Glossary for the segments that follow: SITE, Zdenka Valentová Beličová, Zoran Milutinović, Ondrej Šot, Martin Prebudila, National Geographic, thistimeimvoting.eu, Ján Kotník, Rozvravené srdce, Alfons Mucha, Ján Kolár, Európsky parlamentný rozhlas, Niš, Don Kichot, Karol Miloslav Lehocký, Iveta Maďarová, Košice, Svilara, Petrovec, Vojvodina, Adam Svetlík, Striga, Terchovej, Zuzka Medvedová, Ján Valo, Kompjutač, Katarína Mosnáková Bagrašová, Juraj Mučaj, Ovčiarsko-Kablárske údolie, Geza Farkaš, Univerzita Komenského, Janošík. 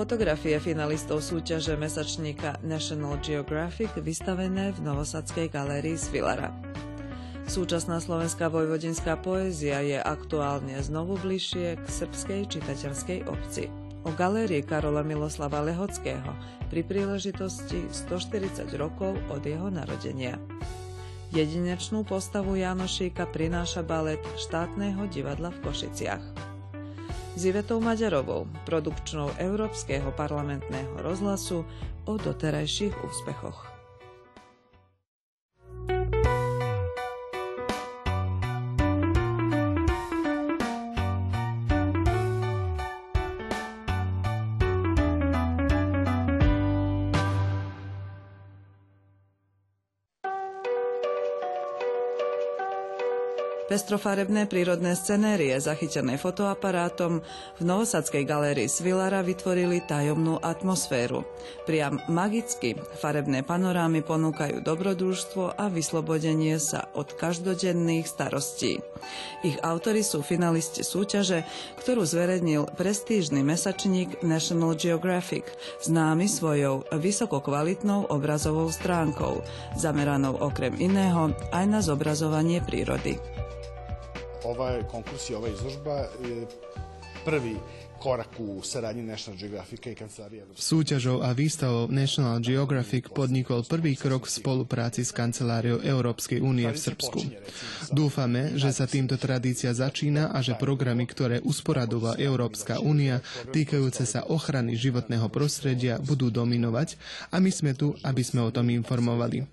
fotografie finalistov súťaže mesačníka National Geographic vystavené v novosadskej galérii Svilara. Súčasná slovenská vojvodinská poézia je aktuálne znovu bližšie k srbskej čitateľskej obci. O galérii Karola Miloslava Lehockého pri príležitosti 140 rokov od jeho narodenia. Jedinečnú postavu Janošíka prináša balet Štátneho divadla v Košiciach. S Ivetou Maďarovou, produkčnou Európskeho parlamentného rozhlasu, o doterajších úspechoch. Pestrofarebné prírodné scenérie, zachytené fotoaparátom, v novosadskej galérii Svilara vytvorili tajomnú atmosféru. Priam magicky farebné panorámy ponúkajú dobrodružstvo a vyslobodenie sa od každodenných starostí. Ich autori sú finalisti súťaže, ktorú zverejnil prestížny mesačník National Geographic, známy svojou vysokokvalitnou obrazovou stránkou, zameranou okrem iného aj na zobrazovanie prírody. Ovaj konkurs i ova izložba je prvi korak u saradnji National Geographica i kancelarije. Súťažou a výstavou National Geographic podnikol prvý krok v spolupráci s kanceláriou Európskej únie v Srbsku. Dúfame, že sa týmto tradícia začína a že programy, ktoré usporadovala Európska únia týkajúce sa ochrany životného prostredia, budú dominovať a my sme tu, aby sme o tom informovali.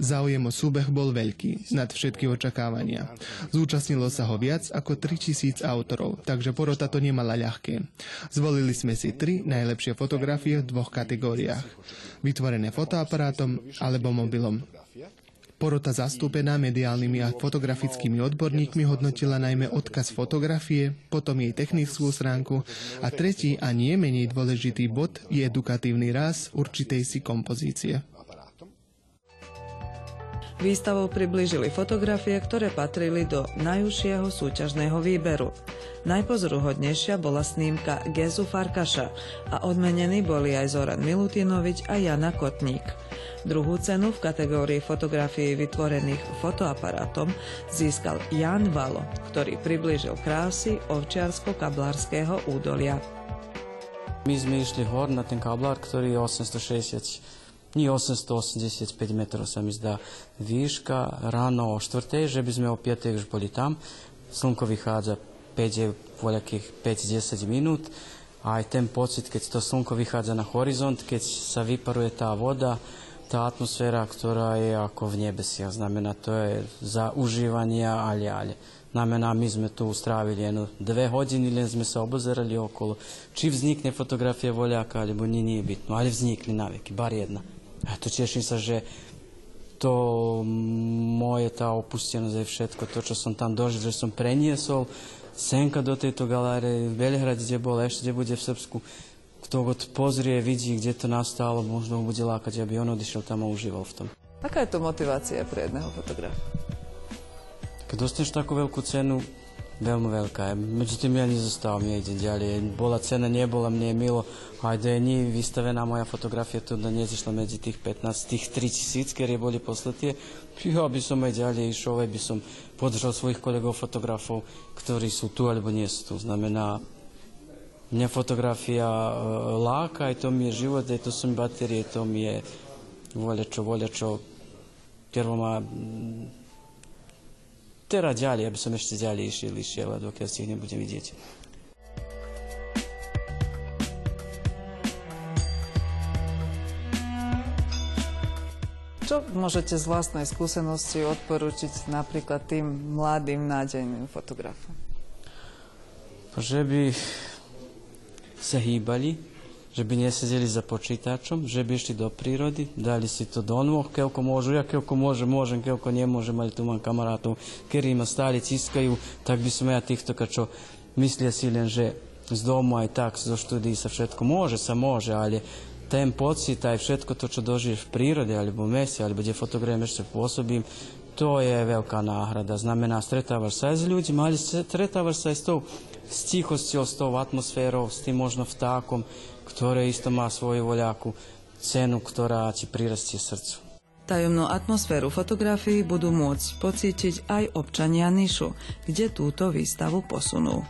Záujem o súbeh bol veľký, nad všetky očakávania. Zúčastnilo sa ho viac ako 3000 autorov, takže porota to nemala ľahké. Zvolili sme si 3 najlepšie fotografie v 2 kategóriách. Vytvorené fotoaparátom alebo mobilom. Porota zastúpená mediálnymi a fotografickými odborníkmi hodnotila najmä odkaz fotografie, potom jej technickú stránku a tretí a nie menej dôležitý bod je edukatívny ráz určitej si kompozície. Výstavou priblížili fotografie, ktoré patrili do najúžšieho súťažného výberu. Najpozoruhodnejšia bola snímka Gezu Farkaša a odmenení boli aj Zoran Milutinović a Ján Kotník. Druhú cenu v kategórii fotografií vytvorených fotoaparátom získal Ján Valo, ktorý priblížil krásy Ovčiarsko-Kablárskeho údolia. My sme išli hor na ten kablár, ktorý je 885 metrov sa mi zdá výška. Ráno o 4, že by sme o 5 už boli tam. Slnko vychádza 5-10 minút. A aj ten pocit, keď to slnko vychádza na horizont, keď sa vyparuje tá voda, tá atmosféra, ktorá je ako v nebesiach. Znamená, to je za užívanie ali. Znamená, my sme tu strávili 2 hodiny, len sme sa obozerali okolo. Či vznikne fotografija voljaka, alebo nije bitno, ali vznikli navijek, bar jedna. Eto, tešim sa, že to moje ta opustjenost za všetko, to čo som tam doživio, že som preniesol senka do tejto galerije u Belgradu gdje bol, ešte gdje bude v Srpsku. Kto god pozrije, vidi gdje to nastalo, možda mu bude lakat, ja bi on odišel tamo, užival v tom. Kaka je to motivacija pre jedného fotografa? Kad ostaneš tako veliku cenu, veoma velika je. Međutim, ja nisam stao, mi je idem dalje. Bola cena, nije bola, mi je milo. Ajde, je nije vystavena moja fotografija tu, da nije zišla među tih 15, tih 3000, jer je bolje poslatije. Ja bi sam aj dalje išao, ovaj bi sam podržao svojih kolegov fotografov, ktori su tu, alebo nije su tu. Znamena, mne fotografija laka, i to mi je život, i to su mi baterije, to mi je voljačo. Prvoma... Teraz ďalej, aby som ešte ďalej išiel, dokiaľ si ich nebudem vidieť. Čo môžete z vlastnej skúsenosti odporúčiť napríklad tým mladým nádejným fotografom? Že by sa hýbali, že by nesedeli za počítačom, že by išli do prírody, dali si to donovo, koľko môžu, ja koľko môžem, koľko nemôžem, ali tu mám kamarátov, ktorí ma stále tiskajú, tak by som ja týchto, čo myslia si len, že z domu aj tak, zo štúdií sa všetko môže, ale ten pocit, aj všetko to, čo dožiješ v prírode, alebo v meste, alebo kde fotografujem ešte pôsobím, to je veľká náhrada. Znamená, stretávaš sa aj s ľuďmi, ale stretávaš sa aj s tichosťou, s tou atmosférou, s tým možno vtákom, ktoré isto má svoju voľakú cenu, ktorá ti prirastie srdcu. Tajomnú atmosféru fotografií budú môcť pocítiť aj občania Nišu, kde túto výstavu posunú.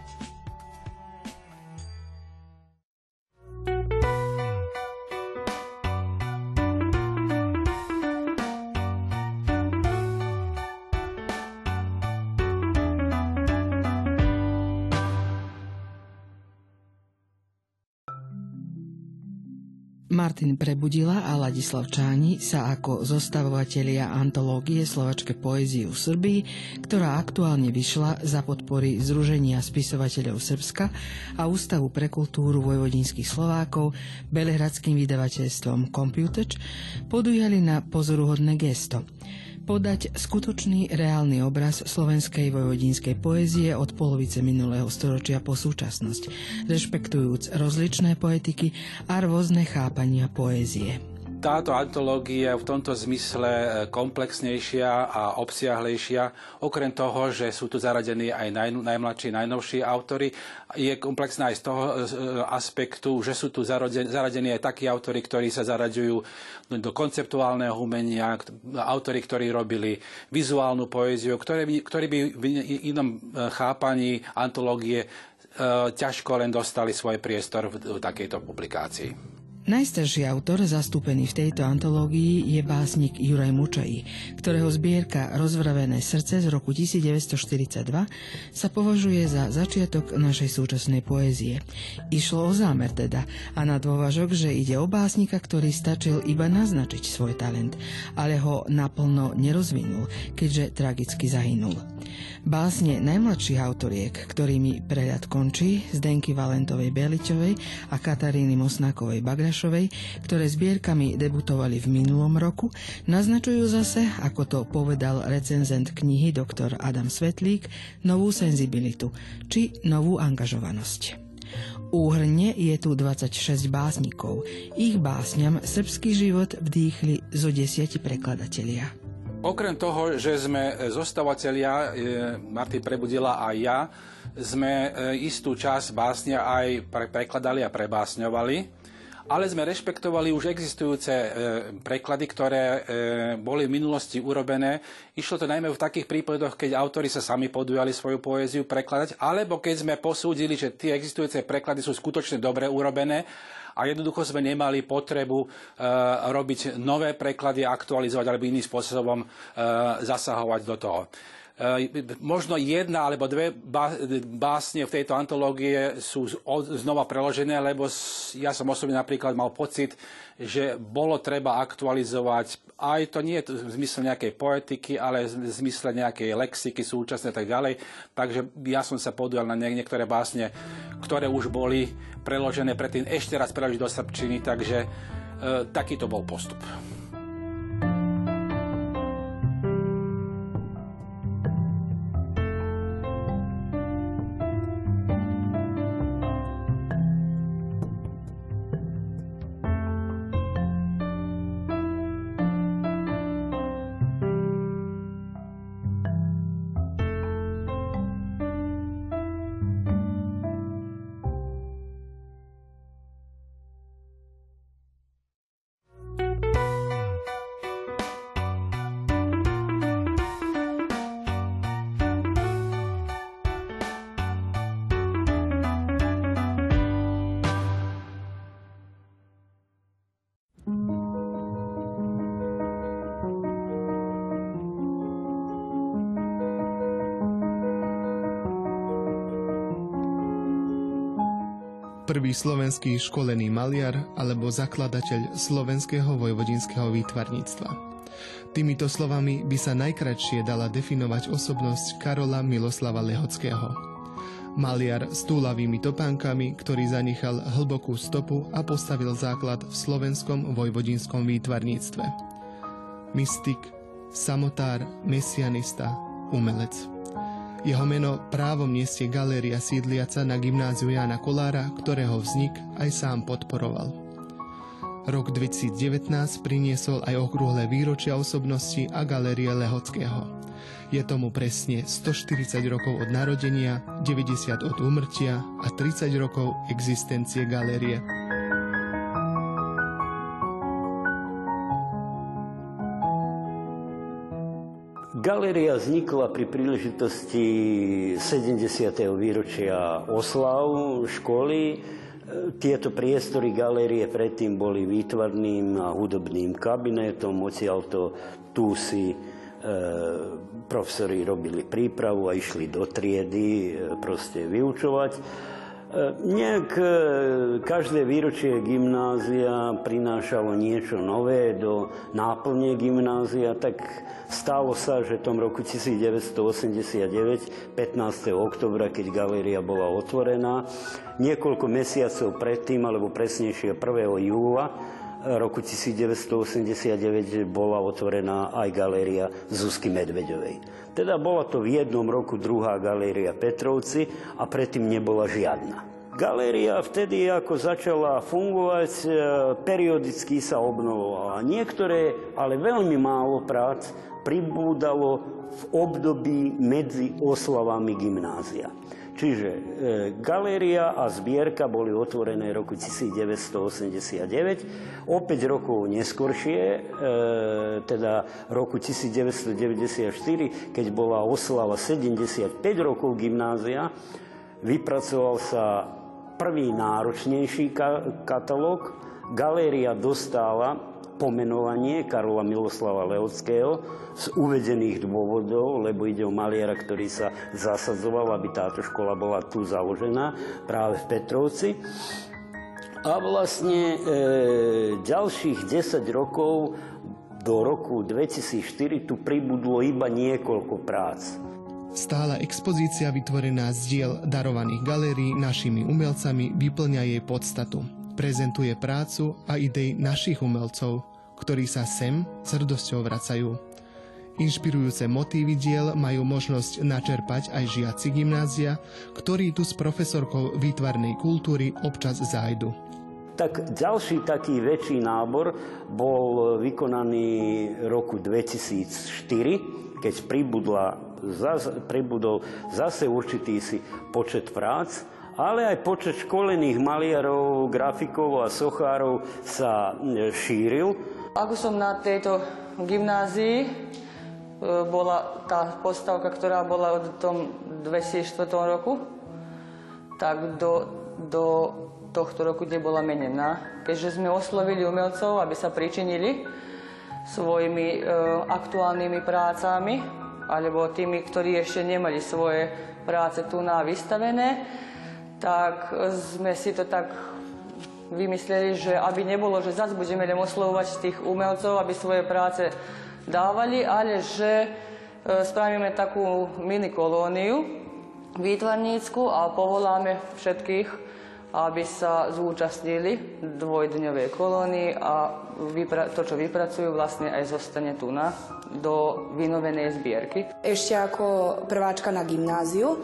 Martin Prebudila a Ladislavčáni sa ako zostavovatelia antológie slovačkej poézie v Srbii, ktorá aktuálne vyšla za podpory Združenia spisovateľov Srbska a Ústavu pre kultúru vojvodinských Slovákov belehradským vydavateľstvom Kompjutač, podujali na pozoruhodné gesto. Podať skutočný, reálny obraz slovenskej vojvodinskej poézie od polovice minulého storočia po súčasnosť, rešpektujúc rozličné poetiky a rôzne chápania poézie. Táto antológia je v tomto zmysle komplexnejšia a obsiahlejšia. Okrem toho, že sú tu zaradení aj najmladší, najnovší autori, je komplexná aj z toho aspektu, že sú tu zaradení aj takí autori, ktorí sa zaraďujú do konceptuálneho umenia, autori, ktorí robili vizuálnu poéziu, ktorí by v inom chápaní antológie ťažko len dostali svoj priestor v takejto publikácii. Najstarší autor zastúpený v tejto antológii je básnik Juraj Mučaj, ktorého zbierka Rozvravené srdce z roku 1942 sa považuje za začiatok našej súčasnej poézie. Išlo o zámer teda a na dôvažok, že ide o básnika, ktorý stačil iba naznačiť svoj talent, ale ho naplno nerozvinul, keďže tragicky zahynul. Básne najmladších autoriek, ktorými prehľad končí, Zdenky Valentovej Beličovej a Kataríny Mosnákovej Bagrašovej, ktoré zbierkami debutovali v minulom roku, naznačujú zase, ako to povedal recenzent knihy doktor Adam Svetlík, novú senzibilitu či novú angažovanosť. Úhrne je tu 26 básnikov. Ich básňam srbský život vdýchli zo 10 prekladatelia. Okrem toho, že sme zostavovatelia, Martin Prebudila a ja, sme istú časť básnia aj prekladali a prebásňovali, ale sme rešpektovali už existujúce preklady, ktoré boli v minulosti urobené. Išlo to najmä v takých prípadoch, keď autori sa sami podujali svoju poéziu prekladať, alebo keď sme posúdili, že tie existujúce preklady sú skutočne dobre urobené, a jednoducho sme nemali potrebu robiť nové preklady, aktualizovať alebo iným spôsobom zasahovať do toho. Možno jedna alebo dve básne v tejto antológie sú znova preložené, lebo ja som osobne napríklad mal pocit, že bolo treba aktualizovať aj to nie je v zmysle nejakej poetiky, ale v zmysle nejakej lexiky súčasnej a tak ďalej. Takže ja som sa podujal na niektoré básne, ktoré už boli preložené predtým ešte raz preložiť do srbčiny, takže takýto bol postup. Prvý slovenský školený maliar alebo zakladateľ slovenského vojvodinského výtvarníctva. Týmito slovami by sa najkratšie dala definovať osobnosť Karola Miloslava Lehockého. Maliar s túlavými topánkami, ktorý zanechal hlbokú stopu a postavil základ v slovenskom vojvodinskom výtvarníctve. Mystik, samotár, mesianista, umelec. Jeho meno právom nesie galéria sídliaca na gymnáziu Jána Kolára, ktorého vznik aj sám podporoval. Rok 2019 priniesol aj okrúhle výročia osobnosti a galérie Lehockého. Je tomu presne 140 rokov od narodenia, 90 od úmrtia a 30 rokov existencie galérie. Galéria vznikla pri príležitosti 70. výročia osláv školy. Tieto priestory galérie predtým boli výtvarným a hudobným kabinetom, odtiaľto tu si profesori robili prípravu a išli do triedy proste vyučovať. Nejak každé výročie gymnázia prinášalo niečo nové do náplne gymnázia, tak stalo sa, že v tom roku 1989, 15. oktobra, keď galéria bola otvorená, niekoľko mesiacov predtým, alebo presnejšie 1. júla roku 1989 bola otvorená aj galéria Zuzky Medvedovej. Teda bola to v jednom roku druhá galéria Petrovci a predtým nebola žiadna. Galéria vtedy, ako začala fungovať, periodicky sa obnovovala. Niektoré, ale veľmi málo prác pribúdalo v období medzi oslavami gymnázia. Čiže galéria a zbierka boli otvorené roku 1989, o 5 rokov neskoršie, teda roku 1994, keď bola oslava 75 rokov gymnázia, vypracoval sa prvý náročnejší katalóg. Galéria dostala pomenovanie Karola Miloslava Lehockého z uvedených dôvodov, lebo ide o maliara, ktorý sa zasadzoval, aby táto škola bola tu založená, práve v Petrovci. A vlastne ďalších 10 rokov do roku 2004 tu pribudlo iba niekoľko prác. Stála expozícia vytvorená z diel darovaných galérií našimi umelcami vyplňa jej podstatu. Prezentuje prácu a idej našich umelcov, ktorí sa sem s hrdosťou vracajú. Inšpirujúce motívy diel majú možnosť načerpať aj žiaci gymnázia, ktorí tu s profesorkou výtvarnej kultúry občas zájdu. Tak ďalší taký väčší nábor bol vykonaný roku 2004, keď pribudol zase určitý si počet prác, ale aj počet školených maliarov, grafikov a sochárov sa šíril. Ako som na tejto gymnázii, bola tá postavka, ktorá bola od tom 2004. roku, tak do tohto roku nebola menená. Keďže sme oslovili umelcov, aby sa pričinili svojimi aktuálnymi prácami, alebo tými, ktorí ešte nemali svoje práce tu na vystavené, tak sme si to tak vymysleli, že aby nebolo, že zase budeme oslovovať tých umelcov, aby svoje práce dávali, ale že spravíme takú mini kolóniu výtvarnícku a povoláme všetkých, aby sa zúčastnili dvojdňovej kolónii a to, čo vypracujú, vlastne aj zostane tu na do vynovenej zbierky. Ešte ako prváčka na gymnáziu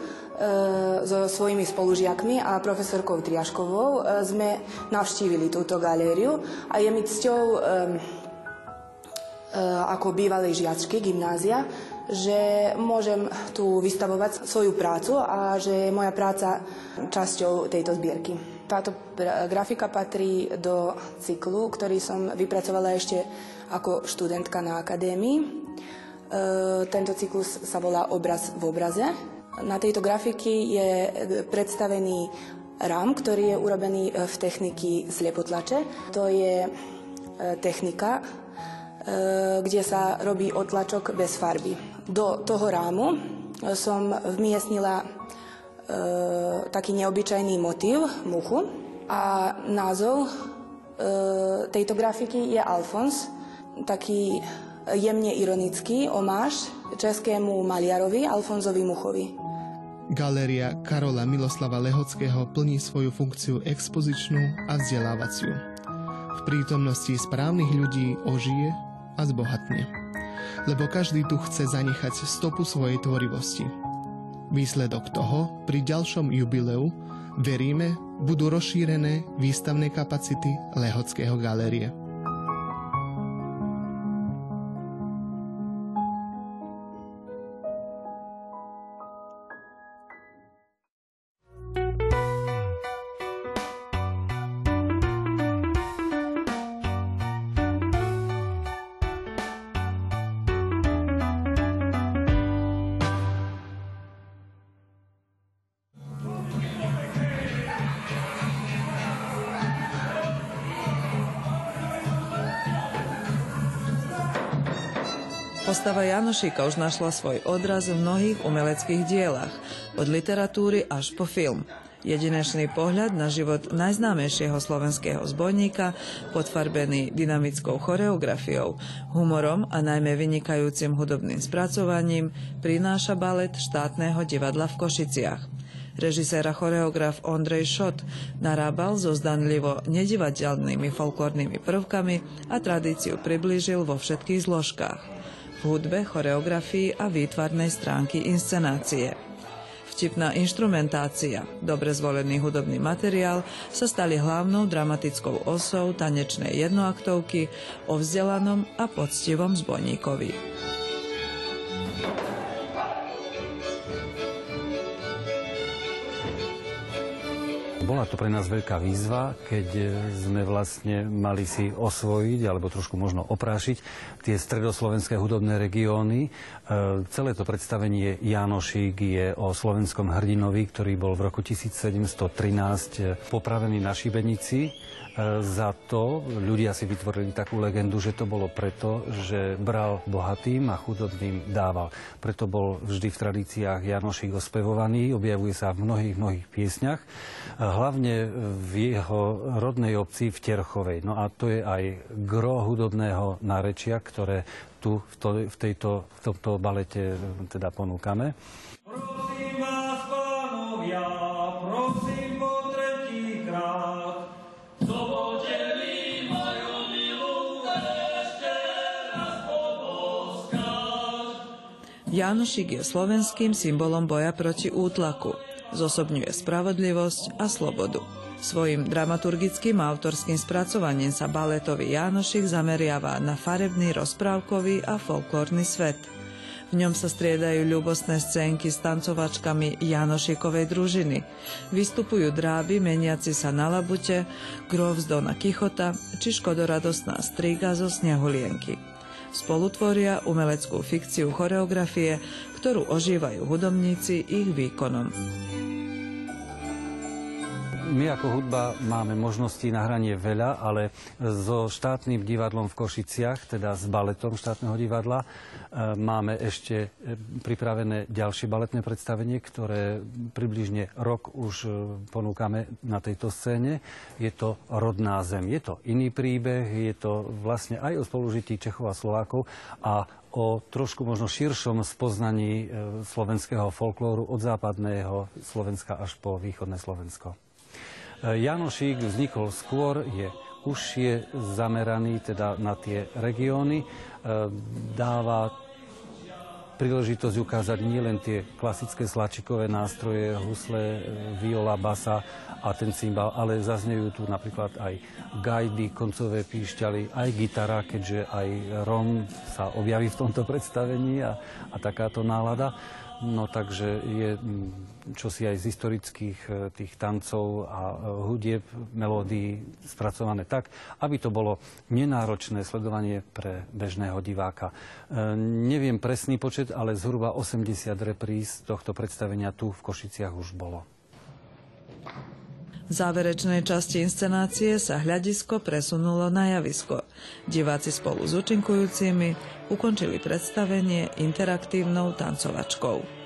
so svojimi spolužiakmi a profesorkou Triaškovou sme navštívili túto galériu a je mi cťou ako bývalej žiačky gymnázia, že môžem tu vystavovať svoju prácu a že je moja práca časťou tejto zbierky. Táto grafika patrí do cyklu, ktorý som vypracovala ešte ako študentka na akadémii. Tento cyklus sa volá Obraz v obraze. Na tejto grafiky je predstavený rám, ktorý je urobený v techniky slepotlače. To je technika, kde sa robí odtlačok bez farby. Do toho rámu som vmiestnila taký neobyčajný motív, muchu. A názov tejto grafiky je Alfons, taký jemne ironický omáž českému maliarovi Alfonzovi Muchovi. Galéria Karola Miloslava Lehockého plní svoju funkciu expozičnú a vzdelávaciu. V prítomnosti správnych ľudí ožije a zbohatne, lebo každý tu chce zanechať stopu svojej tvorivosti. Výsledok toho pri ďalšom jubileu, veríme, budú rozšírené výstavné kapacity Lehockého galérie. Postava Janošíka už našla svoj odraz v mnohých umeleckých dielach, od literatúry až po film. Jedinečný pohľad na život najznámejšieho slovenského zbojníka, podfarbený dynamickou choreografiou, humorom a najmä vynikajúcim hudobným spracovaním, prináša balet Štátneho divadla v Košiciach. Režisér a choreograf Ondrej Šot narábal so zdanlivo nedivadelnými folklórnymi prvkami a tradíciu priblížil vo všetkých zložkách. V hudbe, choreografii a výtvarnej stránky inscenácie. Vtipná inštrumentácia, dobre zvolený hudobný materiál sa stali hlavnou dramatickou osou tanečnej jednoaktovky o vzdelanom a poctivom zbojníkovi. Bola to pre nás veľká výzva, keď sme vlastne mali si osvojiť, alebo trošku možno oprášiť, tie stredoslovenské hudobné regióny. Celé to predstavenie Janošík je o slovenskom hrdinovi, ktorý bol v roku 1713 popravený na šibenici. Za to ľudia si vytvorili takú legendu, že to bolo preto, že bral bohatým a chudobným dával. Preto bol vždy v tradíciách Janošík ospevovaný, objavuje sa v mnohých piesňach, hlavne v jeho rodnej obci v Terchovej. No a to je aj gro hudobného nárečia, ktoré tu v tomto balete teda ponúkame. Prosím vás, pánovia, prosím po tretí krát. Janošík je slovenským symbolom boja proti útlaku. Zosobňuje spravodlivosť a slobodu. Svojím dramaturgickým a autorským spracovaním sa baletovi Janošík zameriava na farebný, rozprávkový a folklórny svet. V ňom sa striedajú ľúbostné scénky s tancovačkami Janošíkovej družiny. Vystupujú dráby meniaci sa na labute, grov z Dona Kichota či škodoradostná Striga zo Snehulienky. Spolutvoria umeleckú fikciu choreografie, ktorú ožívajú hudobníci ich výkonom. My ako hudba máme možností na hranie veľa, ale so Štátnym divadlom v Košiciach, teda s baletom Štátneho divadla, máme ešte pripravené ďalšie baletné predstavenie, ktoré približne rok už ponúkame na tejto scéne. Je to Rodná zem. Je to iný príbeh, je to vlastne aj o spolužití Čechov a Slovákov a o trošku možno širšom spoznaní slovenského folklóru od západného Slovenska až po východné Slovensko. Janošík vznikol skôr, je užšie zameraný teda na tie regióny, dáva príležitosť ukázať nielen tie klasické sláčikové nástroje, husle, viola, basa a ten cymbal, ale zaznejú tu napríklad aj gajdy, koncové píšťaly, aj gitara, keďže aj rom sa objaví v tomto predstavení a takáto nálada. No takže je čosi aj z historických tých tancov a hudieb, melódií spracované tak, aby to bolo nenáročné sledovanie pre bežného diváka. Neviem presný počet, ale zhruba 80 repríz tohto predstavenia tu v Košiciach už bolo. V záverečnej časti inscenácie sa hľadisko presunulo na javisko. Diváci spolu s účinkujúcimi ukončili predstavenie interaktívnou tancovačkou.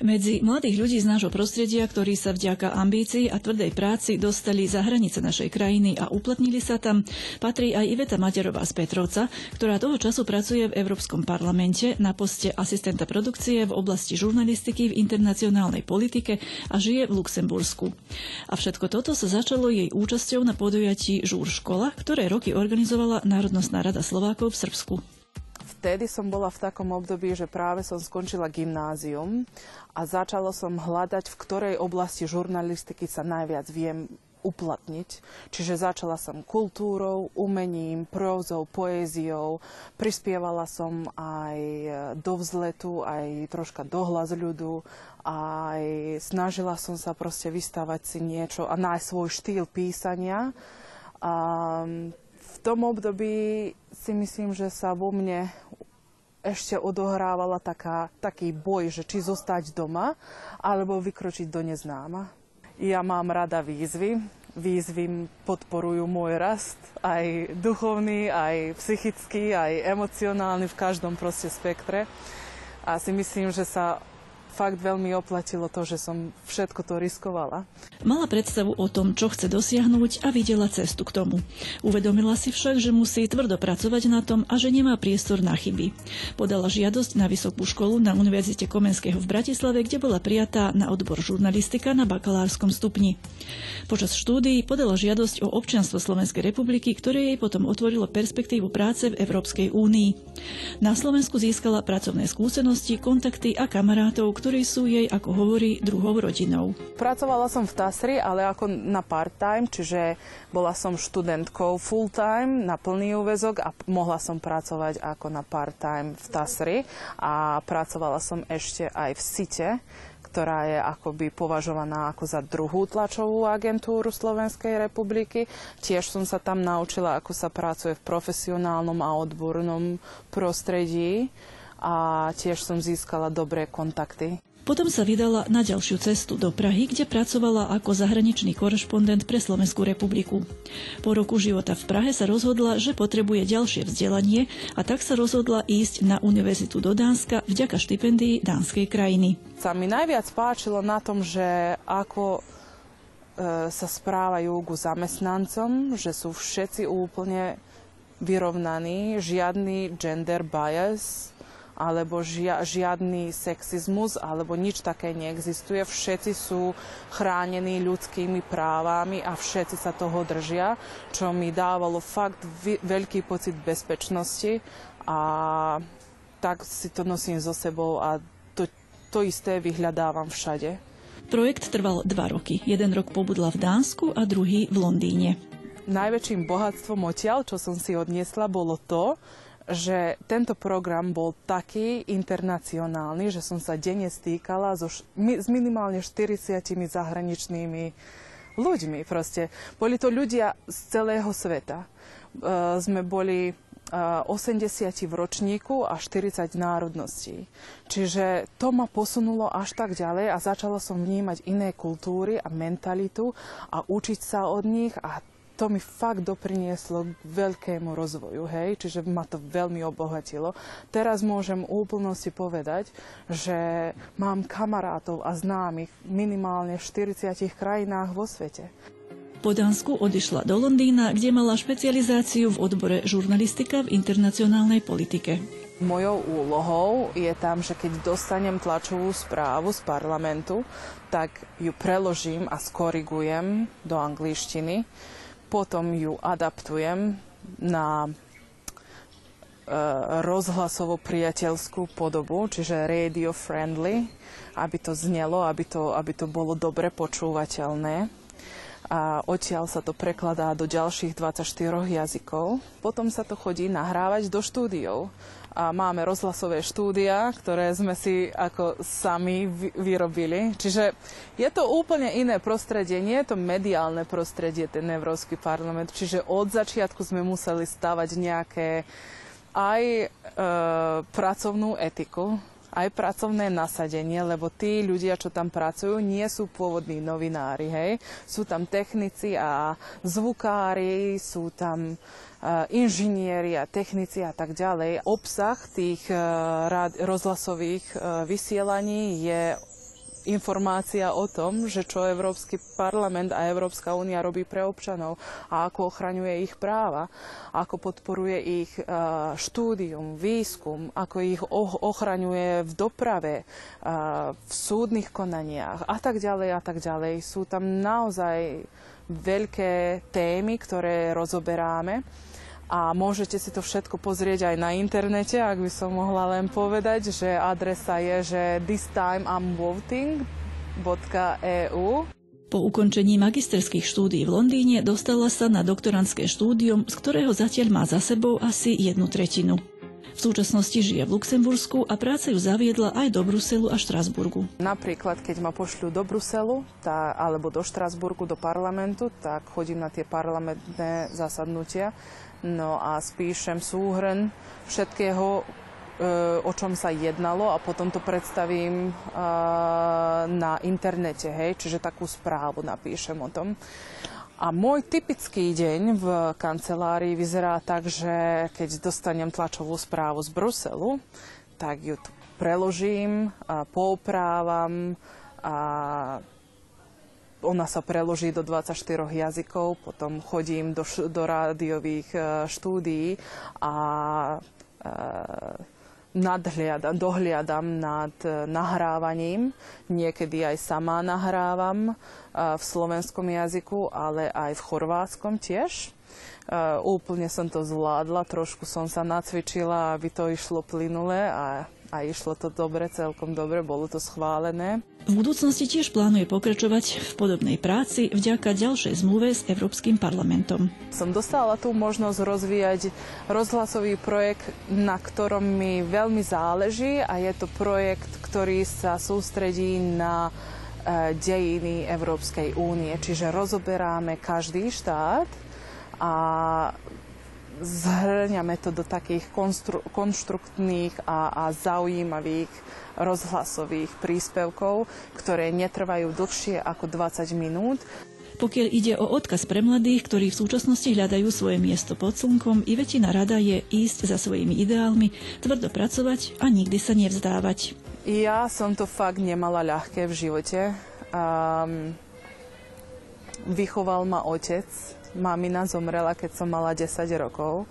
Medzi mladých ľudí z nášho prostredia, ktorí sa vďaka ambícii a tvrdej práci dostali za hranice našej krajiny a uplatnili sa tam, patrí aj Iveta Maďarová z Petrovca, ktorá toho času pracuje v Európskom parlamente na poste asistenta produkcie v oblasti žurnalistiky v internacionálnej politike a žije v Luxembursku. A všetko toto sa začalo jej účasťou na podujatí Žúr škola, ktoré roky organizovala Národnostná rada Slovákov v Srbsku. Vtedy som bola v takom období, že práve som skončila gymnázium a začala som hľadať, v ktorej oblasti žurnalistiky sa najviac viem uplatniť. Čiže začala som kultúrou, umením, prózou, poéziou. Prispievala som aj do Vzletu, aj troška do Hlas ľudu. Aj snažila som sa proste vystavať si niečo a nájsť svoj štýl písania. A v tom období si myslím, že sa vo mne ešte odohrávala taký boj, že či zostať doma, alebo vykročiť do neznáma. Ja mám rada výzvy. Výzvy podporujú môj rast, aj duchovný, aj psychický, aj emocionálny, v každom proste spektre. A si myslím, že sa fakt veľmi oplatilo to, že som všetko to riskovala. Mala predstavu o tom, čo chce dosiahnuť a videla cestu k tomu. Uvedomila si však, že musí tvrdo pracovať na tom a že nemá priestor na chyby. Podala žiadosť na vysokú školu na Univerzite Komenského v Bratislave, kde bola prijatá na odbor žurnalistika na bakalárskom stupni. Počas štúdií podala žiadosť o občianstvo Slovenskej republiky, ktoré jej potom otvorilo perspektívu práce v Európskej únii. Na Slovensku získala pracovné skúsenosti, kontakty a kamarátov, ktorí sú jej, ako hovorí, druhou rodinou. Pracovala som v TASRI, ale ako na part-time, čiže bola som študentkou full-time na plný úväzok a mohla som pracovať ako na part-time v TASRI a pracovala som ešte aj v SITE, ktorá je akoby považovaná ako za druhú tlačovú agentúru Slovenskej republiky. Tiež som sa tam naučila, ako sa pracuje v profesionálnom a odbornom prostredí. A tiež som získala dobré kontakty. Potom sa vydala na ďalšiu cestu do Prahy, kde pracovala ako zahraničný korešpondent pre Slovenskú republiku. Po roku života v Prahe sa rozhodla, že potrebuje ďalšie vzdelanie a tak sa rozhodla ísť na univerzitu do Dánska vďaka štipendii dánskej krajiny. Sa mi najviac páčilo na tom, že ako sa správajú ku zamestnancom, že sú všetci úplne vyrovnaní, žiadny gender bias, alebo žiadny sexizmus, alebo nič také neexistuje. Všetci sú chránení ľudskými právami a všetci sa toho držia, čo mi dávalo fakt veľký pocit bezpečnosti a tak si to nosím so sebou a to isté vyhľadávam všade. Projekt trval 2 roky. 1 rok pobudla v Dánsku a druhý v Londýne. Najväčším bohatstvom odtiaľ, čo som si odniesla, bolo to, že tento program bol taký internacionálny, že som sa denne stýkala s minimálne 40 zahraničnými ľuďmi. Proste. Boli to ľudia z celého sveta. Sme boli 80 v ročníku a 40 národností. Čiže to ma posunulo až tak ďalej a začala som vnímať iné kultúry a mentalitu a učiť sa od nich a to mi fakt doprinieslo k veľkému rozvoju, hej, čiže ma to veľmi obohatilo. Teraz môžem úplne si povedať, že mám kamarátov a známych minimálne v 40 krajinách vo svete. Po Dánsku odišla do Londýna, kde mala špecializáciu v odbore žurnalistika v internacionálnej politike. Mojou úlohou je tam, že keď dostanem tlačovú správu z parlamentu, tak ju preložím a skorigujem do angličtiny. Potom ju adaptujem na rozhlasovo priateľskú podobu, čiže radio friendly, aby to znelo, aby to bolo dobre počúvateľné. A odtiaľ sa to prekladá do ďalších 24 jazykov. Potom sa to chodí nahrávať do štúdiov. A máme rozhlasové štúdia, ktoré sme si ako sami vyrobili. Čiže je to úplne iné prostredie, nie je to mediálne prostredie, ten Európsky parlament. Čiže od začiatku sme museli stavať nejaké aj pracovnú etiku, aj pracovné nasadenie, lebo tí ľudia, čo tam pracujú, nie sú pôvodní novinári, hej. Sú tam technici a zvukári, sú tam inžinieri a technici a tak ďalej. Obsah tých rozhlasových vysielaní je informácia o tom, že čo Európsky parlament a Európska únia robí pre občanov a ako ochraňuje ich práva, ako podporuje ich štúdium, výskum, ako ich ochraňuje v doprave, v súdnych konaniach a tak ďalej a tak ďalej. Sú tam naozaj veľké témy, ktoré rozoberáme. A môžete si to všetko pozrieť aj na internete, ak by som mohla len povedať, že adresa je, že thistimeimvoting.eu. Po ukončení magisterských štúdií v Londýne dostala sa na doktorantské štúdium, z ktorého zatiaľ má za sebou asi 1/3. V súčasnosti žije v Luxembursku a práca ju zaviedla aj do Bruselu a Štrasburgu. Napríklad, keď ma pošľú do Bruselu alebo do Štrasburgu, do parlamentu, tak chodím na tie parlamentné zasadnutia. No a spíšem súhrn všetkého, o čom sa jednalo a potom to predstavím na internete, hej, čiže takú správu napíšem o tom. A môj typický deň v kancelárii vyzerá tak, že keď dostanem tlačovú správu z Bruselu, tak ju preložím, pooprávam a ona sa preloží do 24 jazykov, potom chodím do rádiových štúdií a dohliadam nad nahrávaním. Niekedy aj sama nahrávam v slovenskom jazyku, ale aj v chorvátskom tiež. Úplne som to zvládla, trošku som sa nacvičila, aby to išlo plynule a išlo to dobre, celkom dobre, bolo to schválené. V budúcnosti tiež plánuje pokračovať v podobnej práci vďaka ďalšej zmluve s Európskym parlamentom. Som dostala tú možnosť rozvíjať rozhlasový projekt, na ktorom mi veľmi záleží a je to projekt, ktorý sa sústredí na dejiny Európskej únie. Čiže rozoberáme každý štát a zhrňame to do takých konštruktných a zaujímavých rozhlasových príspevkov, ktoré netrvajú dlhšie ako 20 minút. Pokiaľ ide o odkaz pre mladých, ktorí v súčasnosti hľadajú svoje miesto pod slnkom, Ivetina rada je ísť za svojimi ideálmi, tvrdo pracovať a nikdy sa nevzdávať. Ja som to fakt nemala ľahké v živote. Vychoval ma otec. Mamina zomrela, keď som mala 10 rokov.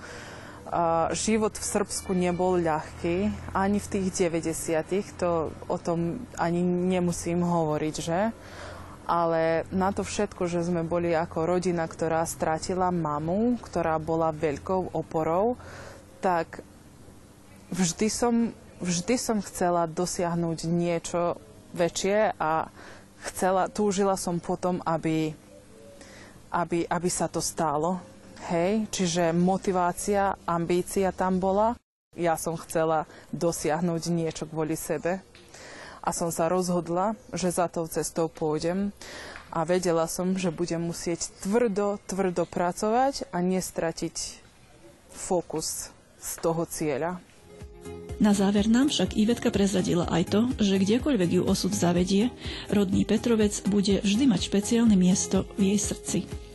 Život v Srbsku nebol ľahký, ani v tých 90-tých, to o tom ani nemusím hovoriť, že? Ale na to všetko, že sme boli ako rodina, ktorá stratila mamu, ktorá bola veľkou oporou, tak vždy som chcela dosiahnuť niečo väčšie a túžila som potom, aby sa to stalo, hej? Čiže motivácia, ambícia tam bola. Ja som chcela dosiahnuť niečo kvôli sebe a som sa rozhodla, že za tou cestou pôjdem a vedela som, že budem musieť tvrdo pracovať a nestratiť fokus z toho cieľa. Na záver nám však Ivetka prezradila aj to, že kdekoľvek ju osud zavedie, rodný Petrovec bude vždy mať špeciálne miesto v jej srdci.